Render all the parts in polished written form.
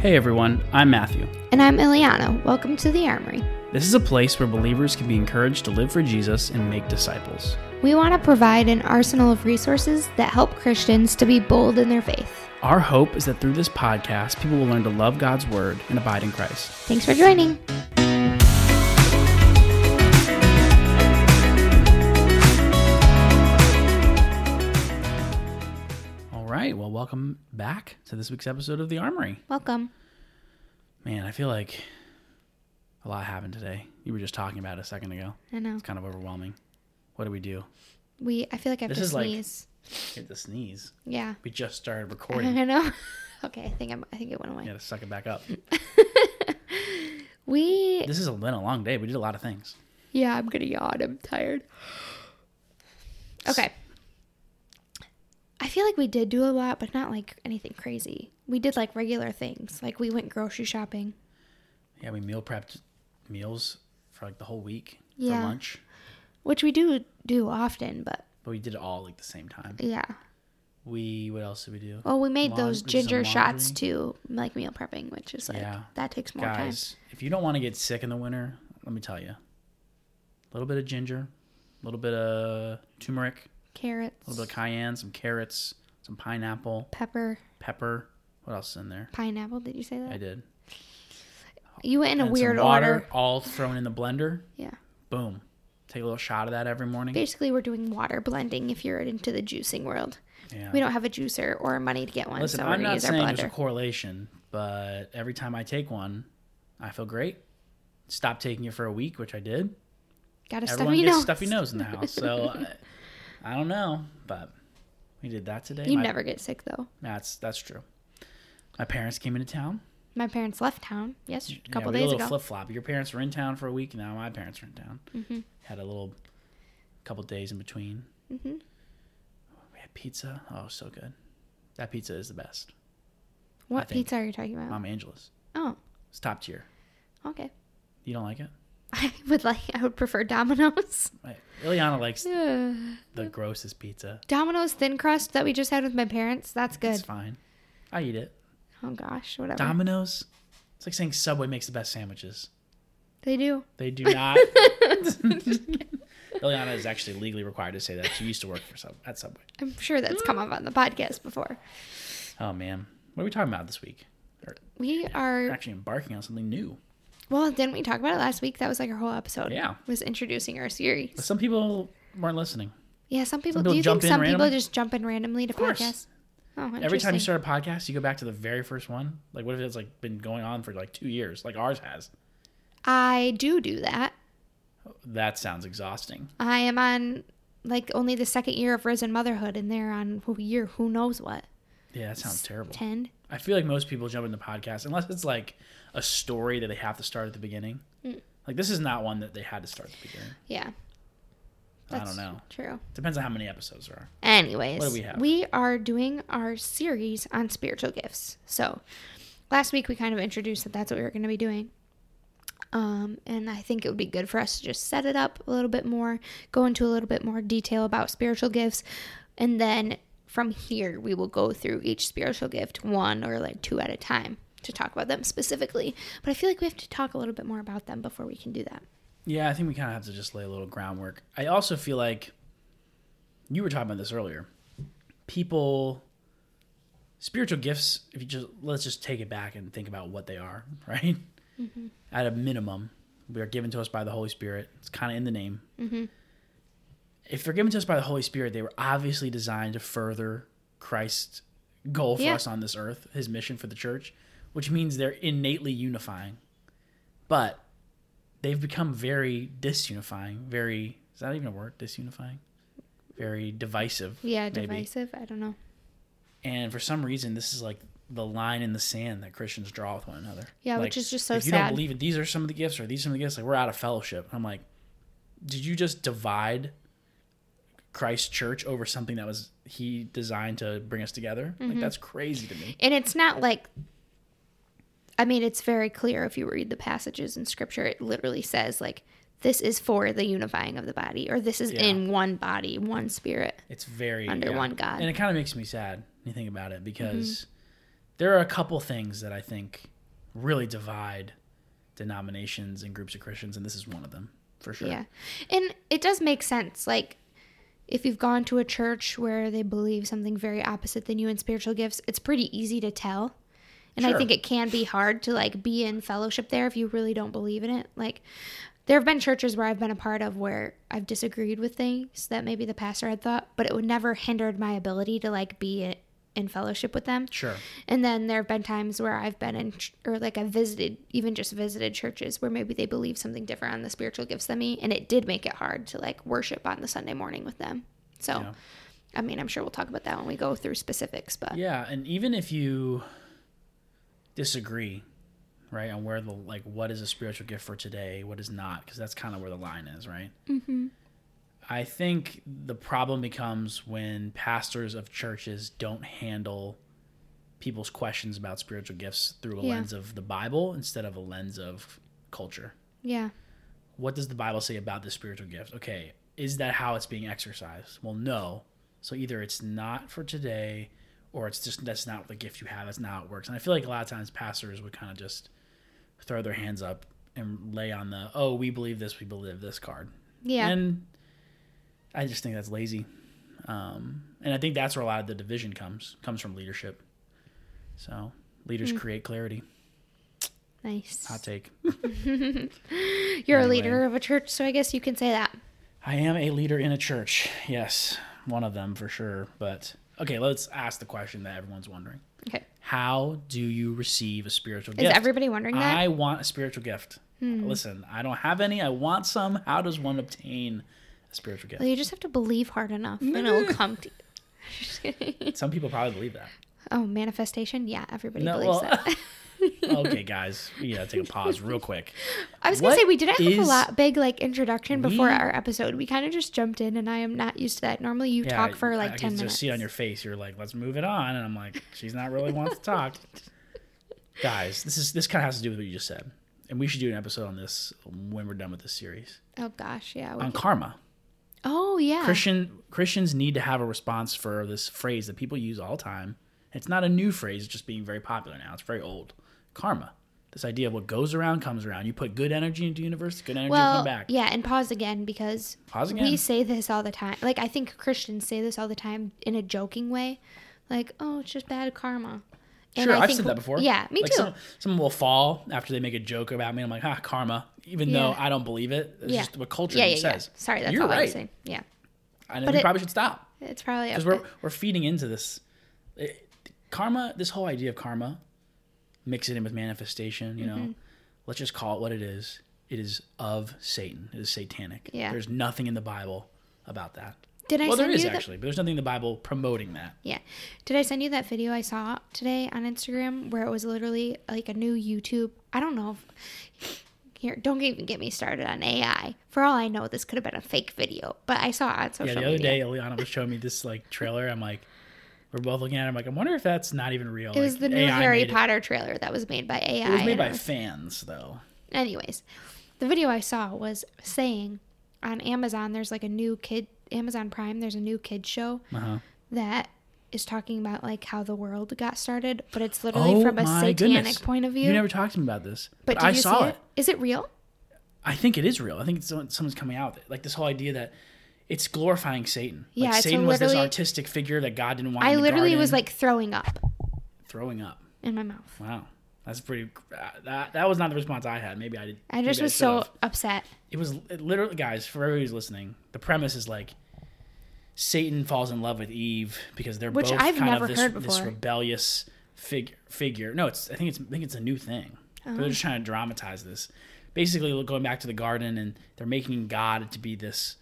Hey everyone, I'm Matthew. And I'm Ileana. Welcome to The Armory. This is a place where believers can be encouraged to live for Jesus and make disciples. We want to provide an arsenal of resources that help Christians to be bold in their faith. Our hope is that through this podcast, people will learn to love God's Word and abide in Christ. Thanks for joining. Well, welcome back to this week's episode of The Armory. Welcome. Man, I feel like a lot happened today. You were just talking about it a second ago. I know. It's kind of overwhelming. What do? I feel like I have to sneeze. You have to sneeze? Yeah. We just started recording. I know. Okay, I think it went away. You gotta suck it back up. This has been a long day. We did a lot of things. Yeah, I'm gonna yawn. I'm tired. Okay. I feel like we did do a lot, but not like anything crazy. We did like regular things. Like we went grocery shopping. Yeah, we meal prepped meals for like the whole week for lunch. Which we do often, but we did it all like the same time. Yeah. What else did we do? Oh, we made those ginger shots too, like meal prepping, which is like that takes more time. Guys, if you don't want to get sick in the winter, let me tell you. A little bit of ginger, a little bit of turmeric. Carrots. A little bit of cayenne, some carrots, some pineapple. Pepper. What else is in there? Pineapple, did you say that? I did. You went in a weird order. All thrown in the blender. Yeah. Boom. Take a little shot of that every morning. Basically, we're doing water blending if you're into the juicing world. Yeah. We don't have a juicer or money to get one, so we're going to use our blender. Listen, I'm not saying there's a correlation, but every time I take one, I feel great. Stopped taking it for a week, which I did. Got a stuffy nose. Everyone gets stuffy nose in the house, so... I don't know, but we did that today. You never get sick, though. That's true. My parents came into town. My parents left town yesterday, a couple days ago. A little flip-flop. Your parents were in town for a week. Now my parents are in town. Mm-hmm. Had a little couple days in between. Mm-hmm. We had pizza. Oh, so good. That pizza is the best. What pizza are you talking about? Mama Angela's. Oh. It's top tier. Okay. You don't like it? I would prefer Domino's. Ileana likes the grossest pizza. Domino's thin crust that we just had with my parents. That's good. It's fine. I eat it. Oh gosh, whatever. Domino's. It's like saying Subway makes the best sandwiches. They do. They do not. Ileana is actually legally required to say that. She used to work at Subway. I'm sure that's come up on the podcast before. Oh man, what are we talking about this week? We're actually embarking on something new. Well, didn't we talk about it last week? That was like our whole episode. Yeah. Was introducing our series. But some people weren't listening. Yeah, some people do you think some people just jump in randomly to podcasts? Oh, interesting. Every time you start a podcast, you go back to the very first one? Like, what if it's like been going on for like 2 years, like ours has? I do that. That sounds exhausting. I am on like only the second year of Risen Motherhood, and they're on who knows what. Yeah, that sounds terrible. 10. I feel like most people jump into podcasts, unless it's like a story that they have to start at the beginning. Mm. Like this is not one that they had to start at the beginning. Yeah. That's I don't know. True. Depends on how many episodes there are. Anyways. What do we have? We are doing our series on spiritual gifts. So last week we kind of introduced that that's what we were going to be doing. And I think it would be good for us to just set it up a little bit more, go into a little bit more detail about spiritual gifts, and then from here, we will go through each spiritual gift one or like two at a time to talk about them specifically. But I feel like we have to talk a little bit more about them before we can do that. Yeah, I think we kind of have to just lay a little groundwork. I also feel like you were talking about this earlier. Spiritual gifts, if you let's take it back and think about what they are, right? Mm-hmm. At a minimum, we are given to us by the Holy Spirit. It's kind of in the name. Mm-hmm. If they're given to us by the Holy Spirit, they were obviously designed to further Christ's goal for us on this earth, his mission for the church, which means they're innately unifying. But they've become very disunifying, very... Is that even a word? Disunifying? Very divisive. Yeah, divisive. Maybe. I don't know. And for some reason, this is like the line in the sand that Christians draw with one another. Yeah, like, which is just so sad. If you don't believe it, these are some of the gifts, or these are some of the gifts, like we're out of fellowship. I'm like, did you just divide... Christ's church over something that was he designed to bring us together? Mm-hmm. Like that's crazy to me. And it's not like, I mean, it's very clear if you read the passages in scripture, it literally says like, this is for the unifying of the body, or this is in one body, one spirit. It's very... Under one God. And it kind of makes me sad when you think about it, because there are a couple things that I think really divide denominations and groups of Christians, and this is one of them for sure. Yeah, and it does make sense. Like, if you've gone to a church where they believe something very opposite than you in spiritual gifts, it's pretty easy to tell. And sure. I think it can be hard to like be in fellowship there if you really don't believe in it. Like, there have been churches where I've been a part of where I've disagreed with things that maybe the pastor had thought, but it would never hindered my ability to like be in fellowship with them. Sure. And then there have been times where I've been in, or like I visited, even just visited churches where maybe they believe something different on the spiritual gifts than me. And it did make it hard to like worship on the Sunday morning with them. So, yeah. I mean, I'm sure we'll talk about that when we go through specifics, but yeah. And even if you disagree, right, on where the, like, what is a spiritual gift for today, what is not, because that's kind of where the line is, right? Mm-hmm. I think the problem becomes when pastors of churches don't handle people's questions about spiritual gifts through a yeah. lens of the Bible instead of a lens of culture. Yeah. What does the Bible say about this spiritual gift? Okay, is that how it's being exercised? Well, no. So either it's not for today, or it's just, that's not the gift you have, that's not how it works. And I feel like a lot of times pastors would kind of just throw their hands up and lay on the, oh, we believe this card. Yeah. And I just think that's lazy. And I think that's where a lot of the division comes from leadership. So leaders create clarity. Nice. Hot take. You're a leader of a church, so I guess you can say that. I am a leader in a church. Yes, one of them for sure. But okay, let's ask the question that everyone's wondering. Okay. How do you receive a spiritual gift? Is everybody wondering that? I want a spiritual gift. Listen, I don't have any. I want some. How does one obtain a spiritual gift? Well, you just have to believe hard enough and it will come to you. Some people probably believe that. Oh, manifestation? Yeah, everybody believes that. Okay, guys, we gotta take a pause real quick. I was gonna say, we didn't have a big like introduction before our episode. We kind of just jumped in, and I am not used to that. Normally, you talk for like 10 minutes. I can just see on your face. You're like, let's move it on, and I'm like, she's not really wants to talk. Guys, this kind of has to do with what you just said, and we should do an episode on this when we're done with this series. Oh gosh, yeah. On karma. Oh yeah. Christians need to have a response for this phrase that people use all the time. It's not a new phrase; it's just being very popular now. It's very old. Karma, this idea of what goes around comes around. You put good energy into the universe, good energy will come back. Yeah, and pause again. We say this all the time. Like, I think Christians say this all the time in a joking way, like, "Oh, it's just bad karma." And sure, I've said that before. Yeah, me too. Someone will fall after they make a joke about me. I'm like, "Ah, karma," even though I don't believe it. It's just what culture says. Yeah. Sorry, that's all right. I was saying. Yeah, and we probably should stop. It's probably because we're feeding into this karma. This whole idea of karma. Mix it in with manifestation, you know. Mm-hmm. Let's just call it what it is. It is of Satan. It is satanic. Yeah. There's nothing in the Bible about that. But there's nothing in the Bible promoting that. Yeah. Did I send you that video I saw today on Instagram where it was literally like a new YouTube? I don't know. Here, don't even get me started on AI. For all I know, this could have been a fake video, but I saw it on social media. Yeah, the other day, Eliana was showing me this like trailer. I'm like, we're both looking at it. I'm like, I wonder if that's not even real. It was like, the new Harry Potter trailer that was made by AI. It was made by fans, though. Anyways, the video I saw was saying on Amazon, there's like a new Amazon Prime, there's a new kid show that is talking about like how the world got started, but it's literally from a satanic point of view. You never talked to me about this, but I saw it. Is it real? I think it is real. I think it's someone's coming out with it. Like this whole idea that it's glorifying Satan. Yeah, like Satan was this artistic figure that God didn't want in the garden. I literally was like throwing up. Throwing up. In my mouth. Wow. That's pretty... That was not the response I had. Maybe I did. I just was so upset. It literally... Guys, for everybody who's listening, the premise is like Satan falls in love with Eve because they're both kind of this rebellious figure. No, I think it's a new thing. Oh. They're just trying to dramatize this. Basically, going back to the garden and they're making God to be this...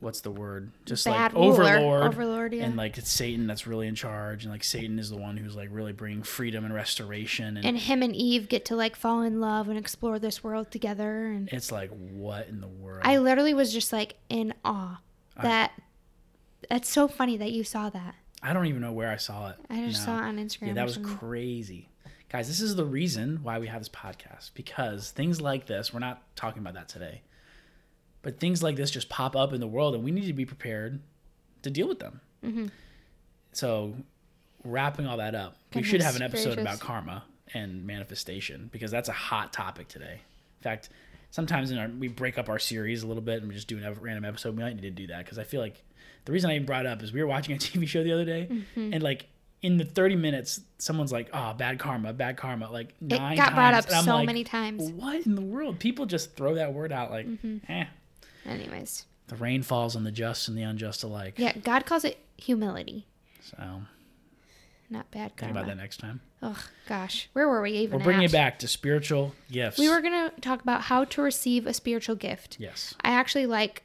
what's the word? Just bad, like overlord, yeah. And like it's Satan that's really in charge, and like Satan is the one who's like really bringing freedom and restoration. And him and Eve get to like fall in love and explore this world together. And it's like, what in the world? I literally was just like in awe. That's so funny that you saw that. I don't even know where I saw it. I just saw it on Instagram. Yeah, that was crazy. Guys, this is the reason why we have this podcast, because things like this, we're not talking about that today. But things like this just pop up in the world, and we need to be prepared to deal with them. Mm-hmm. So wrapping all that up, goodness, we should have an episode about karma and manifestation, because that's a hot topic today. In fact, sometimes we break up our series a little bit and we just do a random episode. We might need to do that, because I feel like the reason I even brought it up is we were watching a TV show the other day, mm-hmm. and like in the 30 minutes, someone's like, "Oh, bad karma," like 9 times. It got brought up so many times. What in the world? People just throw that word out like, mm-hmm. Anyways. The rain falls on the just and the unjust alike. Yeah, God calls it humility. So. Not bad karma. Think about that next time. Oh, gosh. Where were we even at? We're bringing it back to spiritual gifts. We were going to talk about how to receive a spiritual gift. Yes. I actually like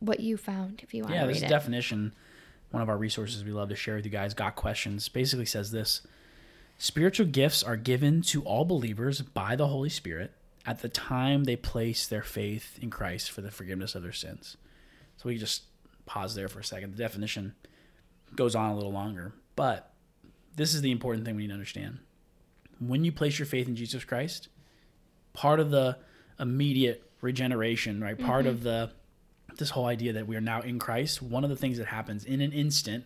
what you found, if you want to read it. Yeah, this definition, one of our resources we love to share with you guys, Got Questions, basically says this. Spiritual gifts are given to all believers by the Holy Spirit at the time they place their faith in Christ for the forgiveness of their sins. So we just pause there for a second. The definition goes on a little longer, but this is the important thing we need to understand. When you place your faith in Jesus Christ, part of the immediate regeneration, right? Mm-hmm. Part of this whole idea that we are now in Christ, one of the things that happens in an instant,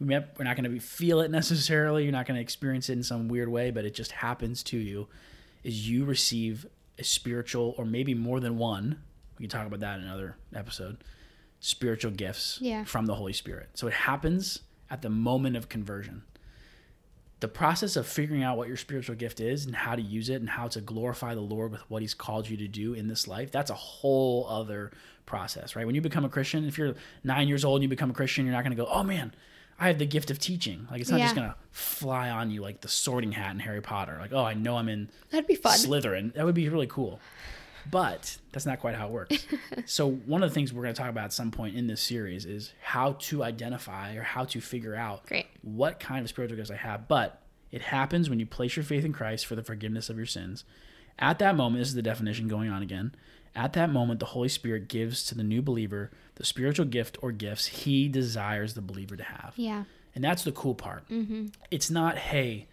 we're not going to feel it necessarily, you're not going to experience it in some weird way, but it just happens to you, is you receive a spiritual, or maybe more than one, we can talk about that in another episode, spiritual gifts from the Holy Spirit. So it happens at the moment of conversion. The process of figuring out what your spiritual gift is and how to use it and how to glorify the Lord with what he's called you to do in this life, that's a whole other process, right? When you become a Christian, if you're 9 years old and you become a Christian, you're not going to go, oh man, I have the gift of teaching. Like, it's not just going to fly on you like the Sorting Hat in Harry Potter. Like, oh, I know I'm in That'd be fun. Slytherin. That would be really cool. But that's not quite how it works. So one of the things we're going to talk about at some point in this series is how to identify or how to figure out what kind of spiritual gifts I have. But it happens when you place your faith in Christ for the forgiveness of your sins. At that moment, this is the definition going on again. At that moment, the Holy Spirit gives to the new believer the spiritual gift or gifts he desires the believer to have. Yeah. And that's the cool part. Mm-hmm. It's not, hey,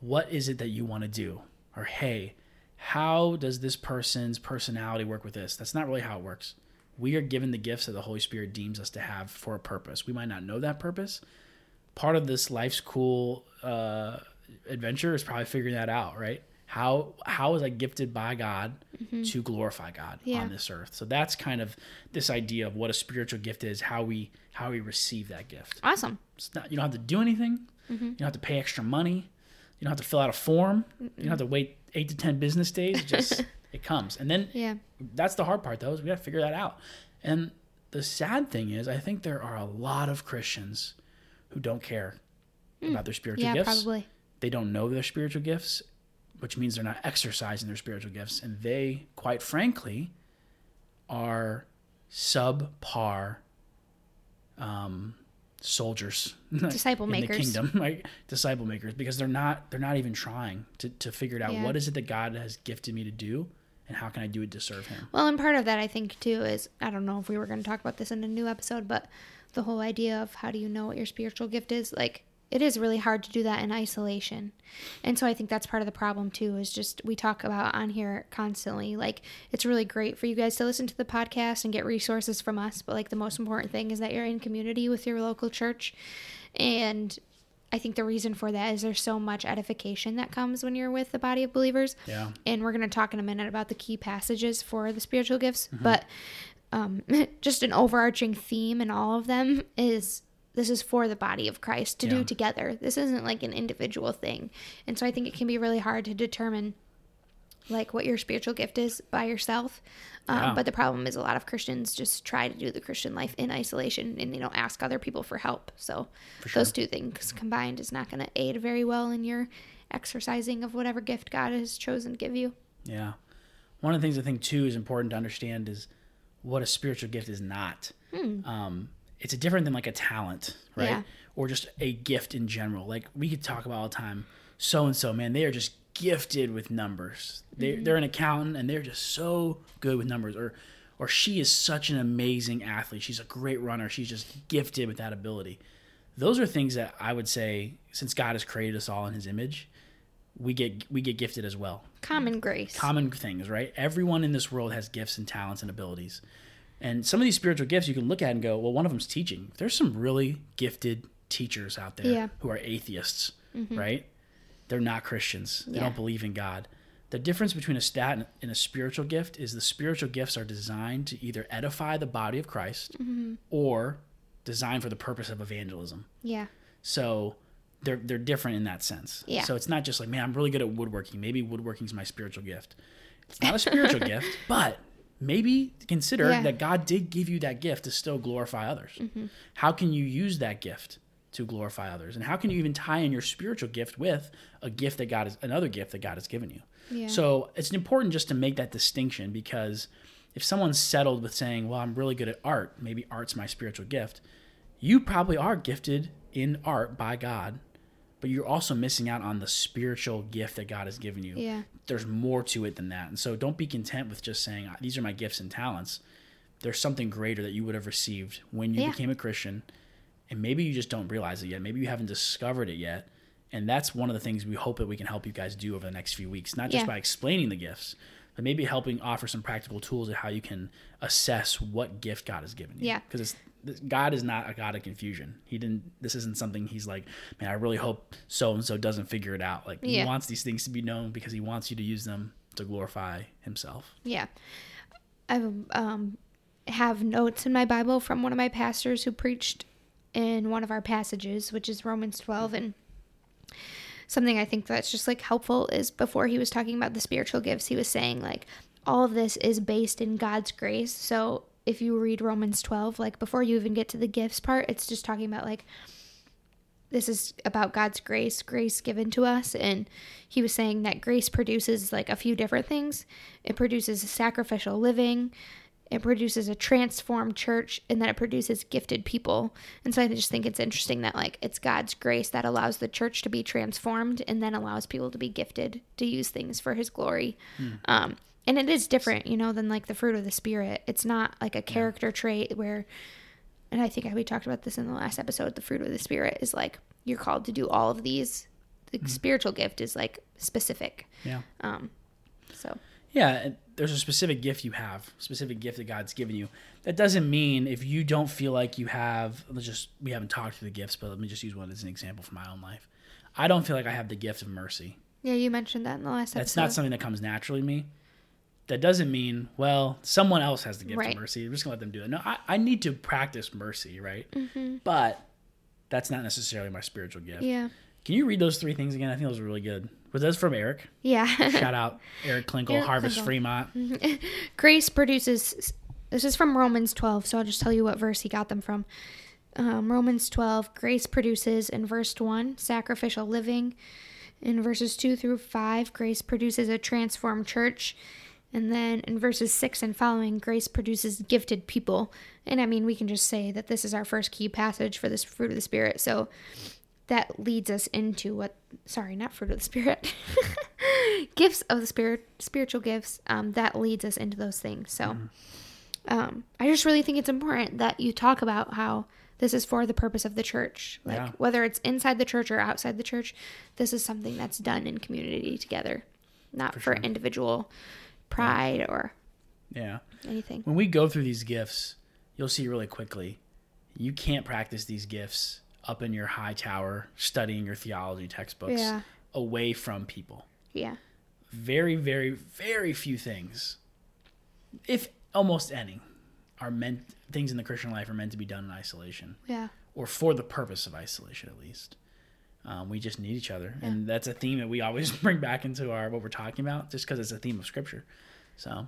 what is it that you want to do? Or, hey, how does this person's personality work with this? That's not really how it works. We are given the gifts that the Holy Spirit deems us to have for a purpose. We might not know that purpose. Part of this life's cool adventure is probably figuring that out, right? How was I gifted by God mm-hmm. to glorify God on this earth? So that's kind of this idea of what a spiritual gift is, how we receive that gift. Awesome. It's not, you don't have to do anything. Mm-hmm. You don't have to pay extra money. You don't have to fill out a form. Mm-mm. You don't have to wait 8 to 10 business days. It just it comes, and then that's the hard part, though, is we got to figure that out. And the sad thing is, I think there are a lot of Christians who don't care about their spiritual gifts. Yeah, probably. They don't know their spiritual gifts, which means they're not exercising their spiritual gifts, and they, quite frankly, are subpar soldiers, disciple makers in the kingdom, right? Disciple makers, because they're not even trying to figure it out. What is it that God has gifted me to do, and how can I do it to serve him? Well, and part of that, I think, too, is, I don't know if we were going to talk about this in a new episode, but the whole idea of how do you know what your spiritual gift is, like, it is really hard to do that in isolation. And so I think that's part of the problem, too, is just we talk about on here constantly, like, it's really great for you guys to listen to the podcast and get resources from us, but like the most important thing is that you're in community with your local church. And I think the reason for that is there's so much edification that comes when you're with the body of believers. Yeah. And we're going to talk in a minute about the key passages for the spiritual gifts. Mm-hmm. But just an overarching theme in all of them is this is for the body of Christ to do together. This isn't like an individual thing. And so I think it can be really hard to determine like what your spiritual gift is by yourself. But the problem is a lot of Christians just try to do the Christian life in isolation, and they don't ask other people for help. So those two things combined is not going to aid very well in your exercising of whatever gift God has chosen to give you. Yeah. One of the things I think too is important to understand is what a spiritual gift is not. It's different than like a talent, right? Yeah. Or just a gift in general. Like we could talk about all the time, so-and-so, man, they are just gifted with numbers. They're an accountant and they're just so good with numbers. Or she is such an amazing athlete. She's a great runner. She's just gifted with that ability. Those are things that I would say, since God has created us all in his image, we get gifted as well. Common grace. Common things, right? Everyone in this world has gifts and talents and abilities. And some of these spiritual gifts you can look at and go, well, one of them's teaching. There's some really gifted teachers out there who are atheists, right? They're not Christians. They don't believe in God. The difference between a stat and a spiritual gift is the spiritual gifts are designed to either edify the body of Christ or designed for the purpose of evangelism. Yeah. So they're different in that sense. Yeah. So it's not just like, man, I'm really good at woodworking. Maybe woodworking's my spiritual gift. It's not a spiritual gift, but maybe consider that God did give you that gift to still glorify others. How can you use that gift to glorify others? And how can you even tie in your spiritual gift with a gift that God is, another gift that God has given you? Yeah. So it's important just to make that distinction, because if someone's settled with saying, well, I'm really good at art, maybe art's my spiritual gift, you probably are gifted in art by God, but you're also missing out on the spiritual gift that God has given you. Yeah. There's more to it than that. And so don't be content with just saying, these are my gifts and talents. There's something greater that you would have received when you became a Christian, and maybe you just don't realize it yet. Maybe you haven't discovered it yet. And that's one of the things we hope that we can help you guys do over the next few weeks, not just by explaining the gifts, but maybe helping offer some practical tools of how you can assess what gift God has given you. Yeah. Because God is not a God of confusion. He didn't. This isn't something he's like, man, I really hope so-and-so doesn't figure it out. Like he wants these things to be known because he wants you to use them to glorify himself. Yeah. I have notes in my Bible from one of my pastors who preached in one of our passages, which is Romans 12, and something I think that's just like helpful is before he was talking about the spiritual gifts, he was saying like all of this is based in God's grace. So if you read Romans 12, like before you even get to the gifts part, it's just talking about like this is about God's grace, grace given to us. And he was saying that grace produces like a few different things. It produces sacrificial living, it produces a transformed church, and then it produces gifted people. And so I just think it's interesting that like it's God's grace that allows the church to be transformed and then allows people to be gifted to use things for his glory. And it is different, you know, than like the fruit of the spirit. It's not like a character trait where, and I think we talked about this in the last episode, the fruit of the spirit is like you're called to do all of these. The spiritual gift is like specific. Yeah, there's a specific gift you have, specific gift that God's given you. That doesn't mean if you don't feel like you have, we haven't talked through the gifts, but let me just use one as an example from my own life. I don't feel like I have the gift of mercy. Yeah, you mentioned that in the last episode. That's not something that comes naturally to me. That doesn't mean, well, someone else has the gift of mercy. I'm just going to let them do it. No, I need to practice mercy, right? But that's not necessarily my spiritual gift. Yeah. Can you read those three things again? I think those were really good. Was that from Eric? Yeah. Shout out Eric Klinkle, Harvest Fremont. Grace produces, this is from Romans 12, so I'll just tell you what verse he got them from. Romans 12, grace produces, in verse 1, sacrificial living. In verses 2 through 5, grace produces a transformed church. And then in verses 6 and following, grace produces gifted people. And I mean, we can just say that this is our first key passage for this fruit of the Spirit, so that leads us into gifts of the Spirit, spiritual gifts, that leads us into those things. So I just really think it's important that you talk about how this is for the purpose of the church. Like whether it's inside the church or outside the church, this is something that's done in community together, not for individual pride or anything. When we go through these gifts, you'll see really quickly, you can't practice these gifts up in your high tower studying your theology textbooks away from people. Yeah. Very, very, very few things, if almost any, things in the Christian life are meant to be done in isolation. Yeah. Or for the purpose of isolation, at least. We just need each other. Yeah. And that's a theme that we always bring back into what we're talking about, just because it's a theme of Scripture. So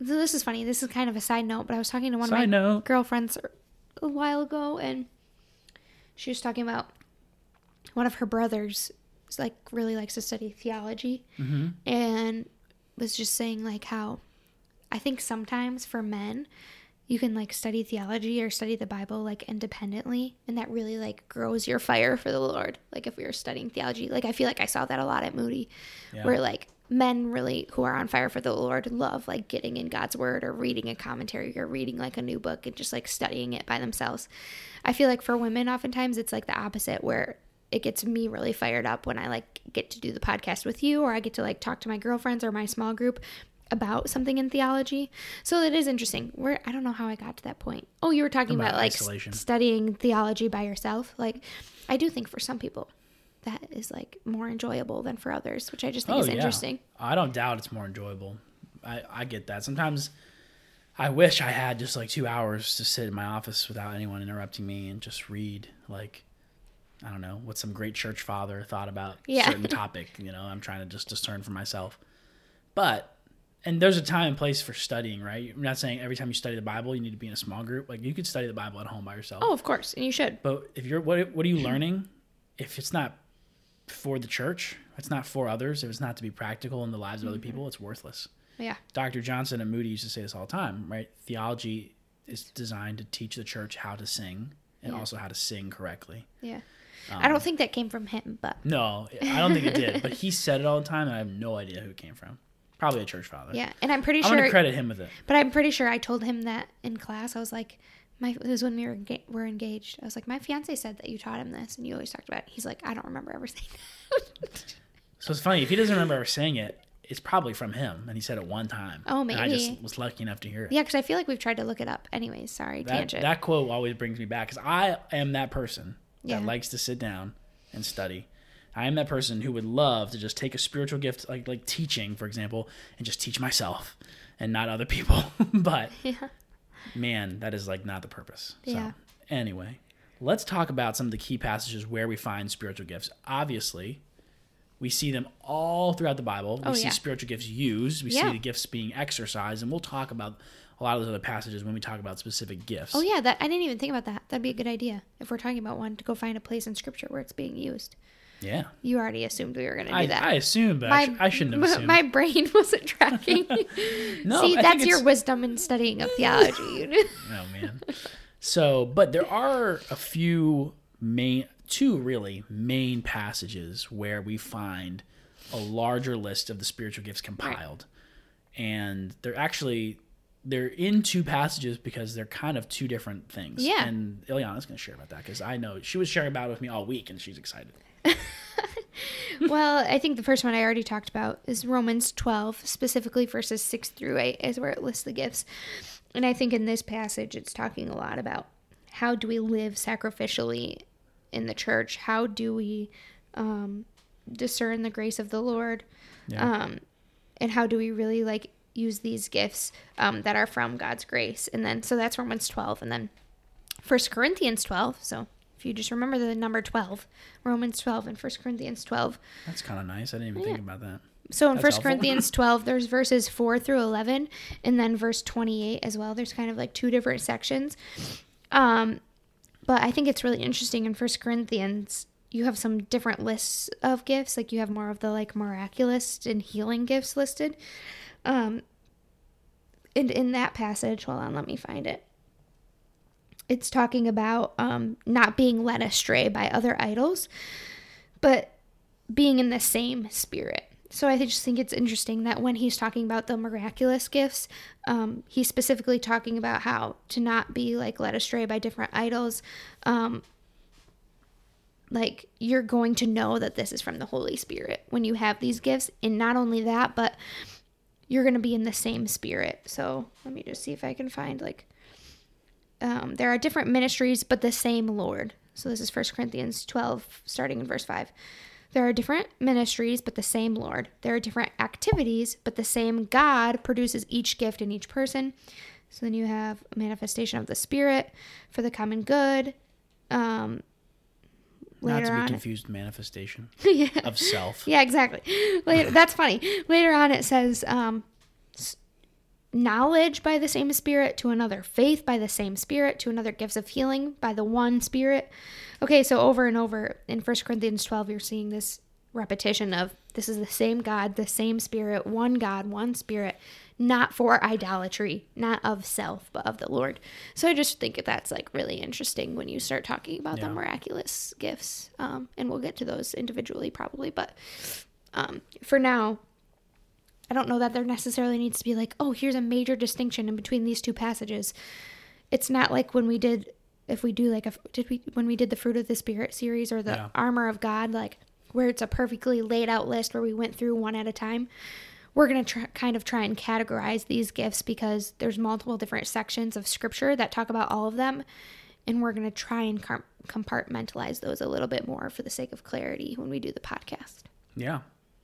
this is funny. This is kind of a side note, but I was talking to one of my girlfriends a while ago, and she was talking about one of her brothers like really likes to study theology and was just saying like how I think sometimes for men you can like study theology or study the Bible like independently, and that really like grows your fire for the Lord. Like if we were studying theology, like I feel like I saw that a lot at Moody where like men really who are on fire for the Lord love like getting in God's word or reading a commentary or reading like a new book and just like studying it by themselves. I feel like for women, oftentimes it's like the opposite, where it gets me really fired up when I like get to do the podcast with you, or I get to like talk to my girlfriends or my small group. about something in theology. So it is interesting. I don't know how I got to that point. Oh, you were talking about like studying theology by yourself. Like, I do think for some people that is like more enjoyable than for others, which I just think is interesting. I don't doubt it's more enjoyable. I get that. Sometimes I wish I had just like 2 hours to sit in my office without anyone interrupting me and just read, like, I don't know, what some great church father thought about a certain topic. You know, I'm trying to just discern for myself. But, and there's a time and place for studying, right? I'm not saying every time you study the Bible, you need to be in a small group. Like, you could study the Bible at home by yourself. Oh, of course. And you should. But if you're, what are you learning? If it's not for the church, it's not for others, if it's not to be practical in the lives of other people, it's worthless. Yeah. Dr. Johnson and Moody used to say this all the time, right? Theology is designed to teach the church how to sing and also how to sing correctly. Yeah. I don't think that came from him, but... No, I don't think it did. But he said it all the time, and I have no idea who it came from. Probably a church father. Yeah, and I'm pretty sure... I'm going to credit him with it. But I'm pretty sure I told him that in class. I was like... it was when we were engaged. I was like, my fiance said that you taught him this, and you always talked about it. He's like, I don't remember ever saying that. So it's funny. If he doesn't remember ever saying it, it's probably from him, and he said it one time. Oh, maybe. And I just was lucky enough to hear it. Yeah, because I feel like we've tried to look it up. Anyways, sorry, tangent. That quote always brings me back, because I am that person... that likes to sit down and study. I am that person who would love to just take a spiritual gift, like teaching, for example, and just teach myself and not other people. But, man, that is like not the purpose. Yeah. So, anyway, let's talk about some of the key passages where we find spiritual gifts. Obviously, we see them all throughout the Bible. We see spiritual gifts used. We see the gifts being exercised, and we'll talk about a lot of those other passages when we talk about specific gifts. Oh, yeah. I didn't even think about that. That'd be a good idea if we're talking about one, to go find a place in Scripture where it's being used. Yeah. You already assumed we were going to do that. I assumed, but I shouldn't have assumed. My brain wasn't tracking. No, see, that's your wisdom in studying of theology. Oh, man. So, but there are a few two main passages where we find a larger list of the spiritual gifts compiled. Right. And they're in two passages because they're kind of two different things. Yeah. And Ileana's going to share about that because I know she was sharing about it with me all week and she's excited. Well, I think the first one I already talked about is Romans 12, specifically verses 6-8 is where it lists the gifts. And I think in this passage, it's talking a lot about how do we live sacrificially in the church? How do we discern the grace of the Lord? Yeah. And how do we really like... use these gifts that are from God's grace. And then, so that's Romans 12. And then 1 Corinthians 12. So if you just remember the number 12, Romans 12 and 1 Corinthians 12. That's kind of nice. I didn't even think about that. So in 1 Corinthians 12, there's verses 4-11 and then verse 28 as well. There's kind of like two different sections. But I think it's really interesting in 1 Corinthians you have some different lists of gifts. Like you have more of the like miraculous and healing gifts listed. And in that passage, hold on, let me find it. It's talking about, not being led astray by other idols, but being in the same spirit. So I just think it's interesting that when he's talking about the miraculous gifts, he's specifically talking about how to not be like led astray by different idols, like you're going to know that this is from the Holy Spirit when you have these gifts. And not only that, but you're going to be in the same spirit. So let me just see if I can find like, there are different ministries, but the same Lord. So this is 1 Corinthians 12, starting in verse 5. There are different ministries, but the same Lord. There are different activities, but the same God produces each gift in each person. So then you have manifestation of the Spirit for the common good. Not to be confused manifestation of self. Yeah, exactly. That's funny. Later on it says, knowledge by the same Spirit to another, faith by the same Spirit to another, gifts of healing by the one Spirit. Okay, so over and over in 1 Corinthians 12, you're seeing this repetition of this is the same God, the same Spirit, one God, one Spirit, not for idolatry, not of self, but of the Lord. So I just think that's like really interesting when you start talking about the miraculous gifts. And we'll get to those individually probably, but for now, I don't know that there necessarily needs to be like, oh, here's a major distinction in between these two passages. It's not like when we did, if we do like, when we did the Fruit of the Spirit series or the Armor of God, like where it's a perfectly laid out list where we went through one at a time. we're going to kind of try and categorize these gifts because there's multiple different sections of scripture that talk about all of them. And we're going to try and compartmentalize those a little bit more for the sake of clarity when we do the podcast. Yeah,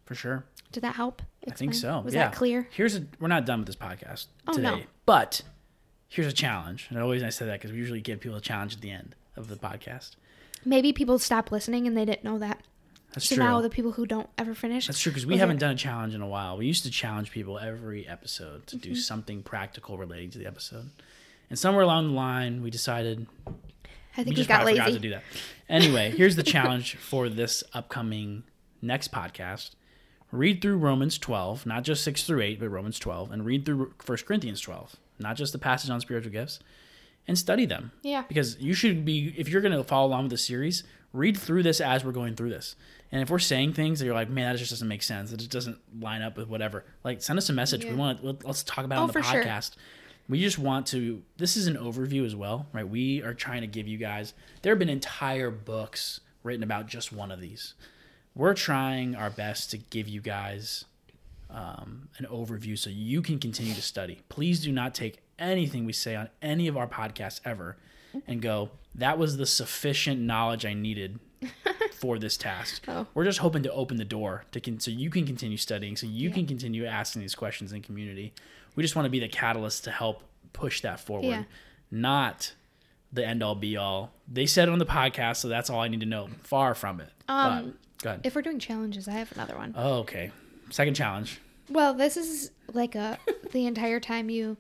for sure. Did that help? Explain? I think so. Was that clear? We're not done with this podcast today, but here's a challenge. And I say that because we usually give people a challenge at the end of the podcast. Maybe people stopped listening and they didn't know that. That's true. So now the people who don't ever finish. That's true, because we haven't done a challenge in a while. We used to challenge people every episode to do something practical relating to the episode. And somewhere along the line, we decided we got lazy. Forgot to do that. Anyway, here's the challenge for this upcoming next podcast. Read through Romans 12, not just 6 through 8, but Romans 12, and read through 1 Corinthians 12, not just the passage on spiritual gifts, and study them. Yeah. Because you should be, if you're going to follow along with the series, read through this as we're going through this. And if we're saying things that you're like, man, that just doesn't make sense, it just doesn't line up with whatever, like send us a message. Yeah. We want to, let's talk about it on the podcast. Sure. We just want to, this is an overview as well, right? We are trying to give you guys, there have been entire books written about just one of these. We're trying our best to give you guys an overview so you can continue to study. Please do not take anything we say on any of our podcasts ever and go, that was the sufficient knowledge I needed for this task. We're just hoping to open the door to so you can continue studying, so you can continue asking these questions in community. We just want to be the catalyst to help push that forward, not the end-all, be-all. They said it on the podcast, so that's all I need to know. Far from it. Go ahead. If we're doing challenges, I have another one. Oh, okay. Second challenge. Well, this is like the entire time you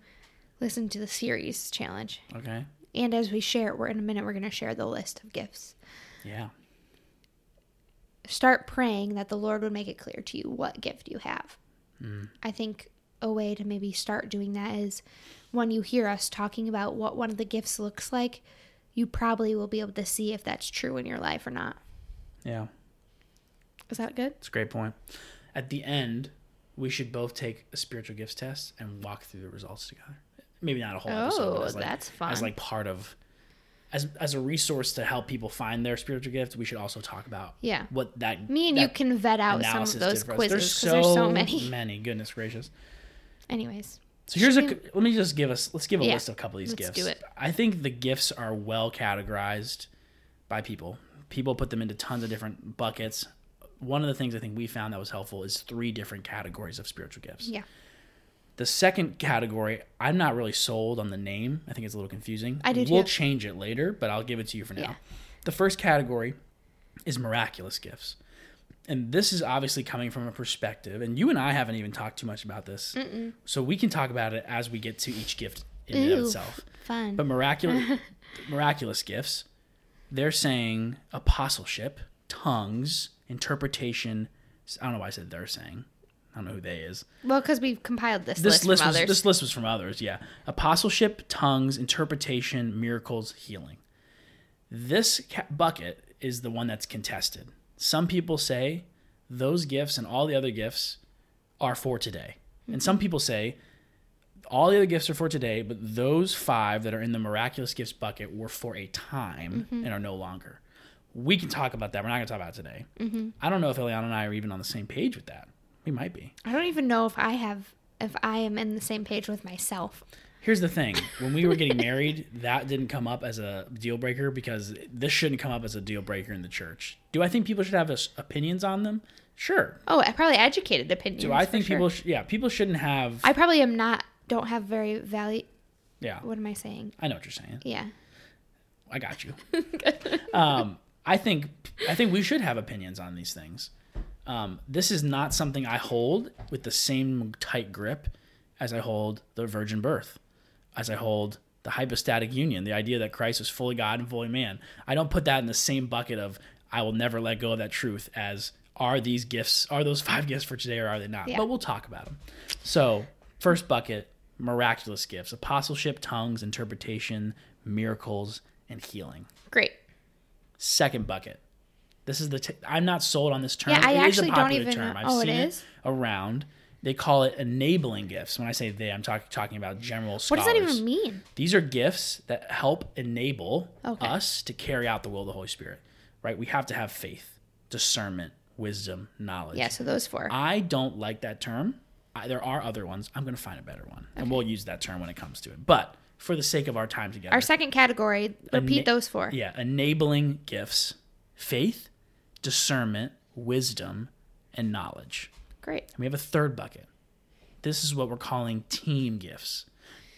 listen to the series challenge. Okay. And as we share, in a minute, we're going to share the list of gifts. Yeah. Start praying that the Lord would make it clear to you what gift you have. Mm. I think a way to maybe start doing that is when you hear us talking about what one of the gifts looks like, you probably will be able to see if that's true in your life or not. Yeah. Is that good? It's a great point. At the end, we should both take a spiritual gifts test and walk through the results together. Maybe not a whole episode. Oh, that's fun. As like part of, as a resource to help people find their spiritual gifts, we should also talk about what that. Me and that you can vet out some of those quizzes. There's so many. Goodness gracious. Anyways. So let's give a list of a couple of these gifts. Do it. I think the gifts are well categorized by people. People put them into tons of different buckets. One of the things I think we found that was helpful is 3 different categories of spiritual gifts. Yeah. The second category, I'm not really sold on the name. I think it's a little confusing. I do too. We'll change it later, but I'll give it to you for now. Yeah. The first category is miraculous gifts. And this is obviously coming from a perspective, and you and I haven't even talked too much about this. Mm-mm. So we can talk about it as we get to each gift in and of itself. Fun. But miraculous gifts, they're saying apostleship, tongues, interpretation. I don't know why I said they're saying. I don't know who they is. Well, because we've compiled this list from others. This list was from others, yeah. Apostleship, tongues, interpretation, miracles, healing. This bucket is the one that's contested. Some people say those gifts and all the other gifts are for today. Mm-hmm. And some people say all the other gifts are for today, but those 5 that are in the miraculous gifts bucket were for a time and are no longer. We can talk about that. We're not going to talk about it today. Mm-hmm. I don't know if Eliana and I are even on the same page with that. We might be. I don't even know if I am in the same page with myself. Here's the thing. When we were getting married, that didn't come up as a deal breaker because this shouldn't come up as a deal breaker in the church. Do I think people should have opinions on them? Sure. Oh, probably educated opinions. Do I think people people shouldn't have. I probably don't have very value. Yeah. What am I saying? I know what you're saying. Yeah. I got you. I think we should have opinions on these things. This is not something I hold with the same tight grip as I hold the virgin birth, as I hold the hypostatic union, the idea that Christ was fully God and fully man. I don't put that in the same bucket of I will never let go of that truth as are those 5 gifts for today or are they not? Yeah. But we'll talk about them. So first bucket, miraculous gifts, apostleship, tongues, interpretation, miracles, and healing. Great. Second bucket. This is I'm not sold on this term. Yeah, it is a popular term. I've seen it around. They call it enabling gifts. When I say they, I'm talking about general scholars. What does that even mean? These are gifts that help enable us to carry out the will of the Holy Spirit, right? We have to have faith, discernment, wisdom, knowledge. Yeah, so those 4. I don't like that term. there are other ones. I'm going to find a better one. Okay. And we'll use that term when it comes to it. But for the sake of our time together. Our second category, repeat those four. Yeah, enabling gifts, faith, discernment, wisdom, and knowledge. Great. And we have a third bucket. This is what we're calling team gifts.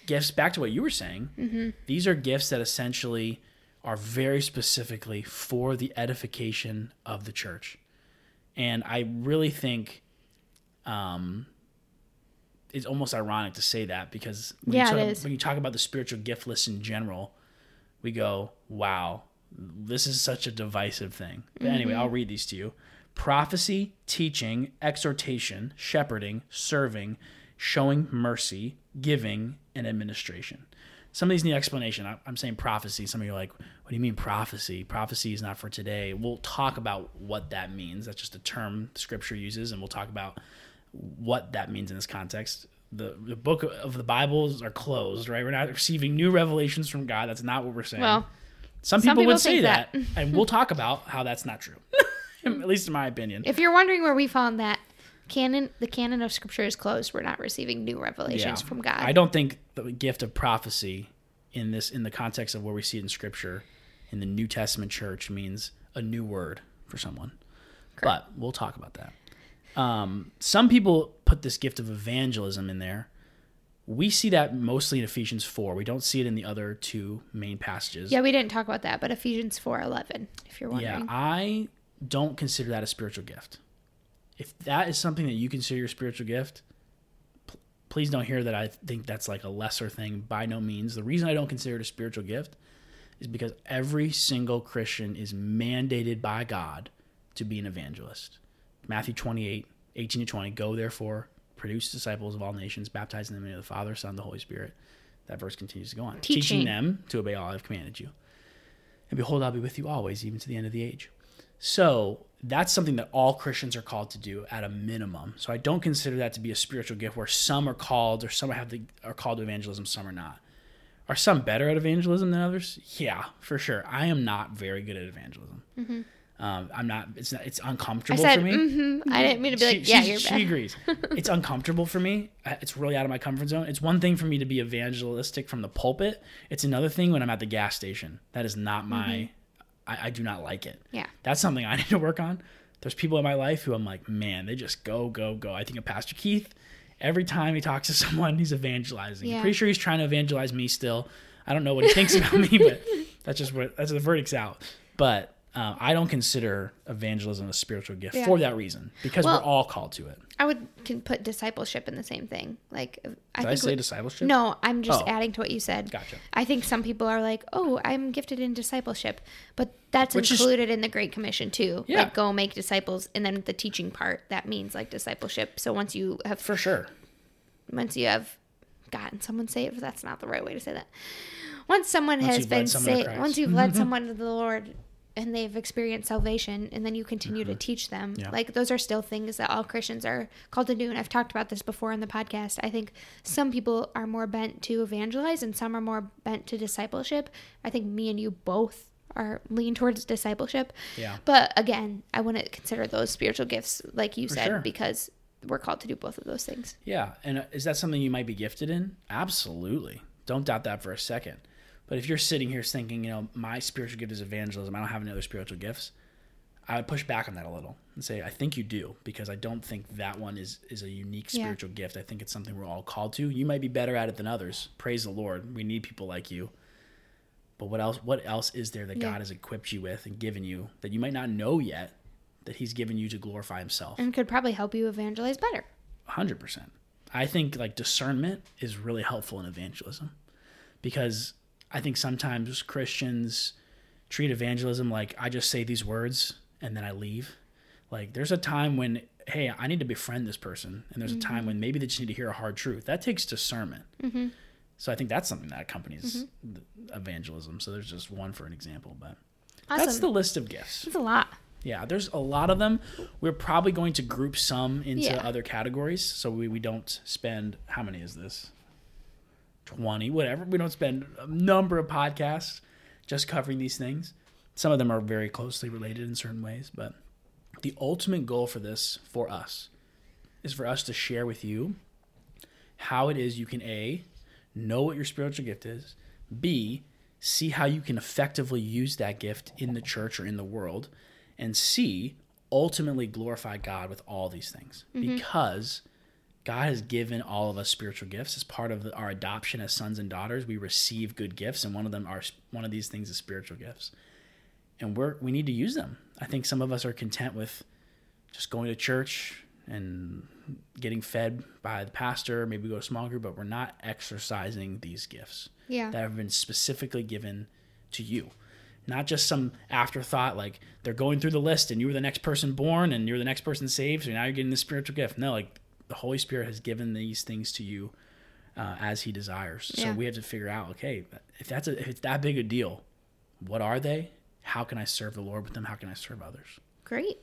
Gifts, back to what you were saying, mm-hmm. These are gifts that essentially are very specifically for the edification of the church. And I really think it's almost ironic to say that because when you talk about the spiritual gift list in general, we go, wow, this is such a divisive thing. But mm-hmm. Anyway, I'll read these to you. Prophecy, teaching, exhortation, shepherding, serving, showing mercy, giving, and administration. Some of these need explanation. I'm saying prophecy. Some of you are like, what do you mean prophecy? Prophecy is not for today. We'll talk about what that means. That's just a term Scripture uses, and we'll talk about what that means in this context. The book of the Bibles are closed, right? We're not receiving new revelations from God. That's not what we're saying. Well, some people would say that. And we'll talk about how that's not true, at least in my opinion. If you're wondering where we found that, the canon of Scripture is closed. We're not receiving new revelations from God. I don't think the gift of prophecy in the context of where we see it in Scripture in the New Testament church means a new word for someone. Correct. But we'll talk about that. Some people put this gift of evangelism in there. We see that mostly in Ephesians 4. We don't see it in the other two main passages. Yeah, we didn't talk about that, but Ephesians 4:11, if you're wondering. Yeah, I don't consider that a spiritual gift. If that is something that you consider your spiritual gift, please don't hear that I think that's like a lesser thing. By no means. The reason I don't consider it a spiritual gift is because every single Christian is mandated by God to be an evangelist. Matthew 28:18-20, go therefore, produce disciples of all nations, baptizing them in the name of the Father, Son, and the Holy Spirit. That verse continues to go on. Teaching them to obey all I have commanded you. And behold, I'll be with you always, even to the end of the age. So that's something that all Christians are called to do at a minimum. So I don't consider that to be a spiritual gift where some are called or some are called to evangelism, some are not. Are some better at evangelism than others? Yeah, for sure. I am not very good at evangelism. Mm-hmm. It's uncomfortable for me. Mm-hmm. I didn't mean to be like, you're bad. She agrees. It's uncomfortable for me. It's really out of my comfort zone. It's one thing for me to be evangelistic from the pulpit. It's another thing when I'm at the gas station. That is not my... Mm-hmm. I do not like it. Yeah. That's something I need to work on. There's people in my life who I'm like, man, they just go, go, go. I think of Pastor Keith. Every time he talks to someone, he's evangelizing. Yeah. I'm pretty sure he's trying to evangelize me still. I don't know what he thinks about me, but that's the verdict's out. But I don't consider evangelism a spiritual gift for that reason, because we're all called to it. I can put discipleship in the same thing. Like, Did I say discipleship? No, I'm just adding to what you said. Gotcha. I think some people are like, "Oh, I'm gifted in discipleship," but that's included in the Great Commission too. Yeah. Like, go make disciples, and then the teaching part that means like discipleship. So once you have gotten someone saved, that's not the right way to say that. Once someone has been saved, once you've led someone to the Lord. And they've experienced salvation, and then you continue to teach them. Yeah. Like, those are still things that all Christians are called to do, and I've talked about this before on the podcast. I think some people are more bent to evangelize, and some are more bent to discipleship. I think me and you both are lean towards discipleship. Yeah. But, again, I wouldn't consider those spiritual gifts, like you said, because we're called to do both of those things. Yeah, and is that something you might be gifted in? Absolutely. Don't doubt that for a second. But if you're sitting here thinking, my spiritual gift is evangelism, I don't have any other spiritual gifts, I would push back on that a little and say, I think you do, because I don't think that one is a unique spiritual gift. I think it's something we're all called to. You might be better at it than others. Praise the Lord. We need people like you. But what else is there that God has equipped you with and given you that you might not know yet that he's given you to glorify himself? And could probably help you evangelize better. 100%. I think like discernment is really helpful in evangelism, because I think sometimes Christians treat evangelism like, I just say these words and then I leave. Like, there's a time when, hey, I need to befriend this person. And there's a time when maybe they just need to hear a hard truth. That takes discernment. Mm-hmm. So I think that's something that accompanies evangelism. So there's just one for an example. But that's the list of gifts. It's a lot. Yeah, there's a lot of them. We're probably going to group some into other categories. So we don't spend, how many is this? 20, whatever. We don't spend a number of podcasts just covering these things. Some of them are very closely related in certain ways, but the ultimate goal for us is for us to share with you how it is you can A, know what your spiritual gift is, B, see how you can effectively use that gift in the church or in the world, and C, ultimately glorify God with all these things. Mm-hmm. Because God has given all of us spiritual gifts. As part of our adoption as sons and daughters, we receive good gifts, and one of these things is spiritual gifts. And we need to use them. I think some of us are content with just going to church and getting fed by the pastor, maybe go to a small group, but we're not exercising these gifts that have been specifically given to you. Not just some afterthought, like they're going through the list and you were the next person born and you're the next person saved, so now you're getting this spiritual gift. No, like the Holy Spirit has given these things to you as he desires. Yeah. So we have to figure out, okay, if it's that big a deal, what are they? How can I serve the Lord with them? How can I serve others? Great.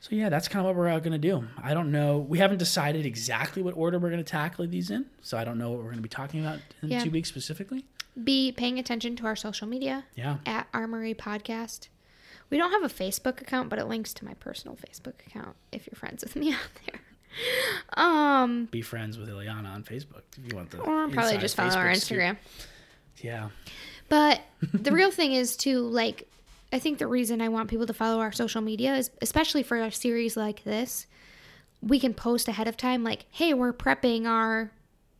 So yeah, that's kind of what we're going to do. I don't know. We haven't decided exactly what order we're going to tackle these in. So I don't know what we're going to be talking about in 2 weeks specifically. Be paying attention to our social media. Yeah. At Armory Podcast. We don't have a Facebook account, but it links to my personal Facebook account if you're friends with me on there. Be friends with Ileana on Facebook if you want the Or probably just follow Facebook our Instagram. Scoop. Yeah. But the real thing is to, like, I think the reason I want people to follow our social media is, especially for a series like this, we can post ahead of time, like, hey, we're prepping our,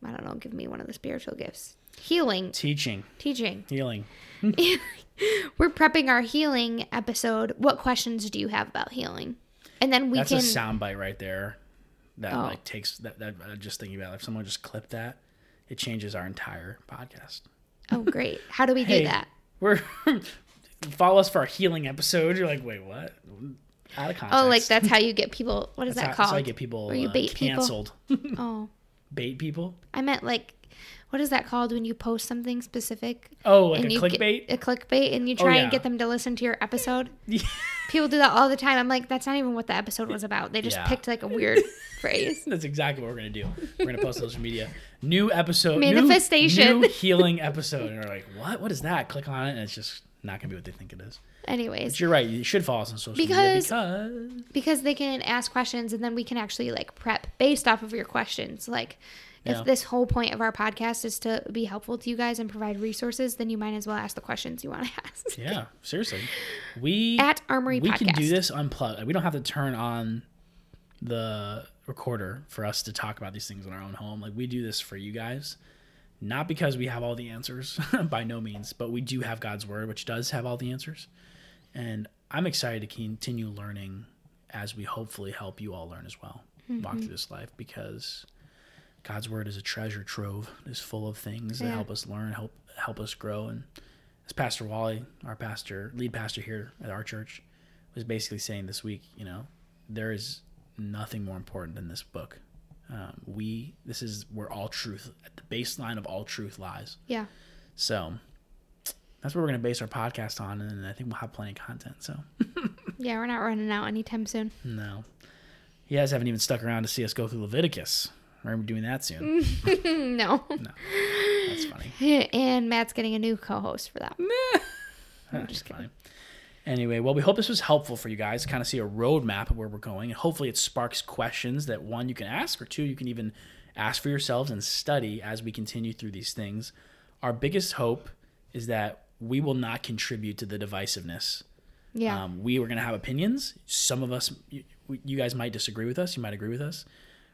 I don't know, give me one of the spiritual gifts. Healing. Teaching. Healing. We're prepping our healing episode. What questions do you have about healing? And then that's a soundbite right there that, like, takes, that I'm just thinking about, if someone just clipped that, it changes our entire podcast. Oh, great. How do we do that? Follow us for our healing episode. You're like, wait, what? Out of context. Oh, like that's how you get people. What is that called? That's how you get people canceled. People? Oh. Bait people? I meant like, what is that called when you post something specific? Oh, like a clickbait? A clickbait, and you try and get them to listen to your episode? Yeah. People do that all the time. I'm like, that's not even what the episode was about. They just picked like a weird phrase. That's exactly what we're going to do. We're going to post on social media. New episode. Manifestation. New healing episode. And they're like, what? What is that? Click on it, and it's just not going to be what they think it is. Anyways. But you're right. You should follow us on social media because they can ask questions, and then we can actually like prep based off of your questions. Like, if this whole point of our podcast is to be helpful to you guys and provide resources, then you might as well ask the questions you want to ask. Yeah, seriously. At Armory Podcast. We can do this unplugged. We don't have to turn on the recorder for us to talk about these things in our own home. Like, we do this for you guys, not because we have all the answers, by no means, but we do have God's Word, which does have all the answers. And I'm excited to continue learning as we hopefully help you all learn as well, walk through this life, because God's Word is a treasure trove. It's full of things that help us learn, help us grow. And as Pastor Wally, our pastor, lead pastor here at our church, was basically saying this week, you know, there is nothing more important than this book. We're all truth. At the baseline of all truth lies. Yeah. So that's what we're going to base our podcast on, and I think we'll have plenty of content. So. Yeah, we're not running out anytime soon. No. You guys haven't even stuck around to see us go through Leviticus. We're doing that soon. No. That's funny. And Matt's getting a new co-host for that. I'm just kidding. Funny. Anyway, well, we hope this was helpful for you guys to kind of see a roadmap of where we're going. And hopefully it sparks questions that, one, you can ask, or two, you can even ask for yourselves and study as we continue through these things. Our biggest hope is that we will not contribute to the divisiveness. Yeah. We are going to have opinions. Some of us, you guys might disagree with us. You might agree with us.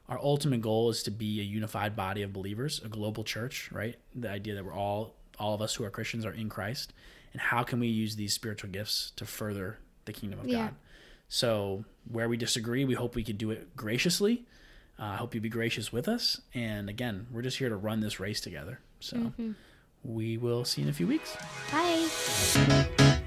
Our ultimate goal is to be a unified body of believers, a global church, right? The idea that we're all of us who are Christians are in Christ. And how can we use these spiritual gifts to further the kingdom of God? So where we disagree, we hope we can do it graciously. I hope you be gracious with us. And again, we're just here to run this race together. So we will see you in a few weeks. Bye.